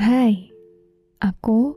Hai, aku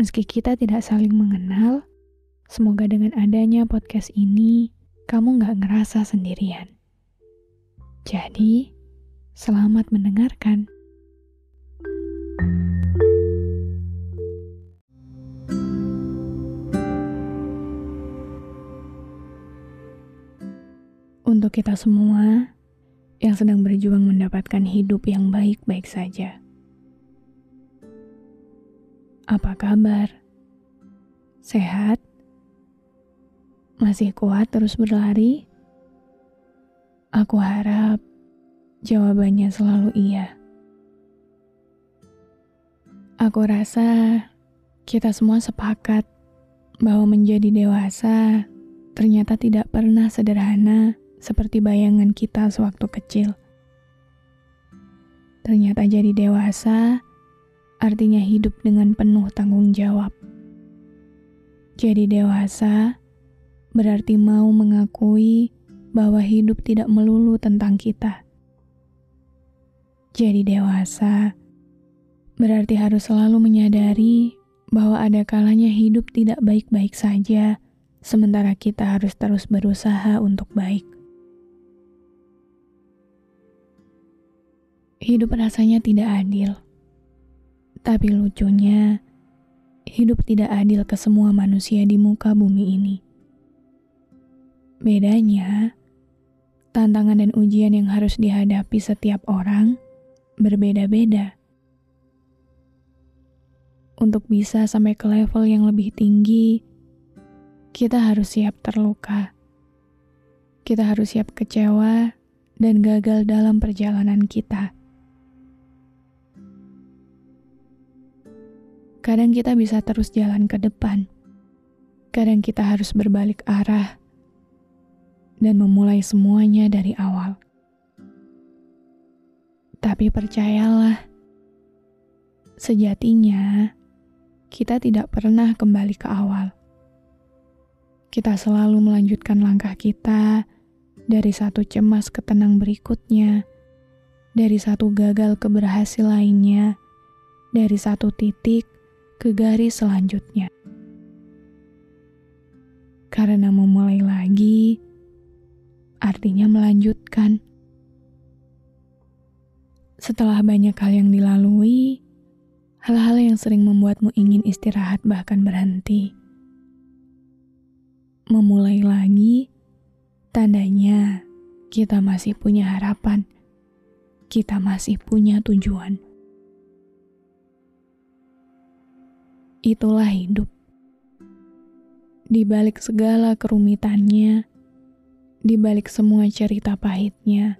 Meski kita tidak saling mengenal, semoga dengan adanya podcast ini, kamu gak ngerasa sendirian. Jadi, selamat mendengarkan. Untuk kita semua yang sedang berjuang mendapatkan hidup yang baik-baik saja. Apa kabar? Sehat? Masih kuat terus berlari? Aku harap jawabannya selalu iya. Aku rasa kita semua sepakat bahwa menjadi dewasa ternyata tidak pernah sederhana seperti bayangan kita sewaktu kecil. Ternyata jadi dewasa artinya hidup dengan penuh tanggung jawab. Jadi dewasa berarti mau mengakui bahwa hidup tidak melulu tentang kita. Jadi dewasa, berarti harus selalu menyadari bahwa ada kalanya hidup tidak baik-baik saja, sementara kita harus terus berusaha untuk baik. Hidup rasanya tidak adil. Tapi lucunya, hidup tidak adil ke semua manusia di muka bumi ini. Bedanya, tantangan dan ujian yang harus dihadapi setiap orang berbeda-beda. Untuk bisa sampai ke level yang lebih tinggi, kita harus siap terluka. Kita harus siap kecewa dan gagal dalam perjalanan kita. Kadang kita bisa terus jalan ke depan. Kadang kita harus berbalik arah dan memulai semuanya dari awal. Tapi percayalah, sejatinya kita tidak pernah kembali ke awal. Kita selalu melanjutkan langkah kita dari satu cemas ke tenang berikutnya, dari satu gagal ke berhasil lainnya, dari satu titik ke garis selanjutnya. Karena memulai lagi artinya melanjutkan. Setelah banyak hal yang dilalui, hal-hal yang sering membuatmu ingin istirahat bahkan berhenti. Memulai lagi, tandanya kita masih punya harapan. Kita masih punya tujuan. Itulah hidup. Di balik segala kerumitannya, di balik semua cerita pahitnya,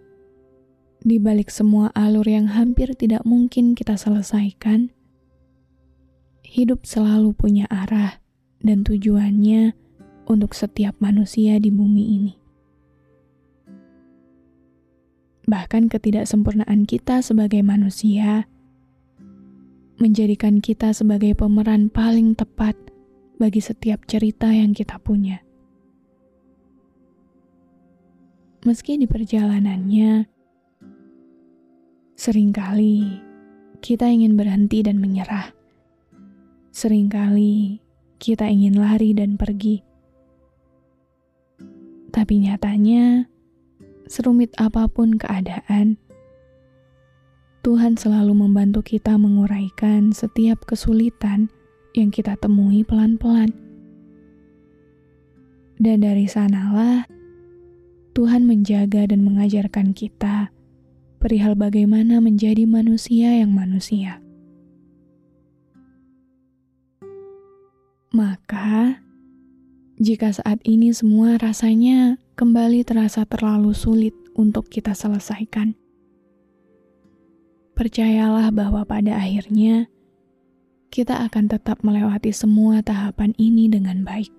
di balik semua alur yang hampir tidak mungkin kita selesaikan, hidup selalu punya arah dan tujuannya untuk setiap manusia di bumi ini. Bahkan ketidaksempurnaan kita sebagai manusia menjadikan kita sebagai pemeran paling tepat bagi setiap cerita yang kita punya. Meski di perjalanannya, seringkali kita ingin berhenti dan menyerah. Seringkali kita ingin lari dan pergi. Tapi nyatanya, serumit apapun keadaan, Tuhan selalu membantu kita menguraikan setiap kesulitan yang kita temui pelan-pelan. Dan dari sanalah, Tuhan menjaga dan mengajarkan kita perihal bagaimana menjadi manusia yang manusia. Maka, jika saat ini semua rasanya kembali terasa terlalu sulit untuk kita selesaikan, percayalah bahwa pada akhirnya, kita akan tetap melewati semua tahapan ini dengan baik.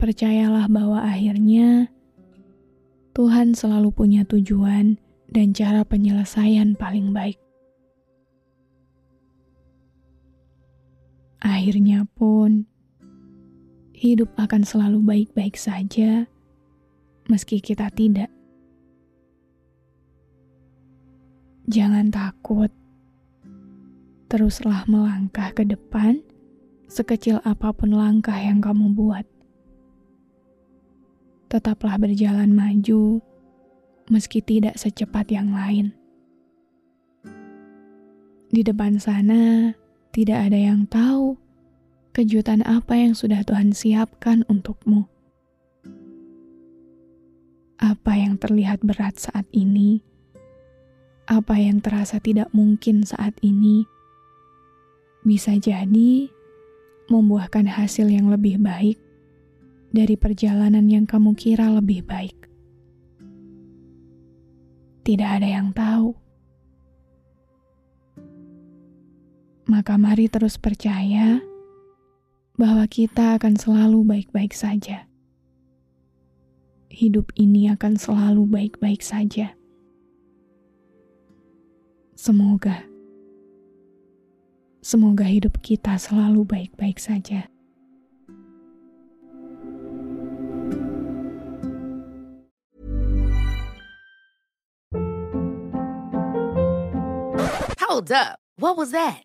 Percayalah bahwa akhirnya, Tuhan selalu punya tujuan dan cara penyelesaian paling baik. Akhirnya pun, hidup akan selalu baik-baik saja, meski kita tidak. Jangan takut, teruslah melangkah ke depan, sekecil apapun langkah yang kamu buat. Tetaplah berjalan maju, meski tidak secepat yang lain. Di depan sana, tidak ada yang tahu kejutan apa yang sudah Tuhan siapkan untukmu. Apa yang terlihat berat saat ini, apa yang terasa tidak mungkin saat ini, bisa jadi membuahkan hasil yang lebih baik dari perjalanan yang kamu kira lebih baik. Tidak ada yang tahu. Maka mari terus percaya bahwa kita akan selalu baik-baik saja. Hidup ini akan selalu baik-baik saja. Semoga hidup kita selalu baik-baik saja. Hold up. What was that?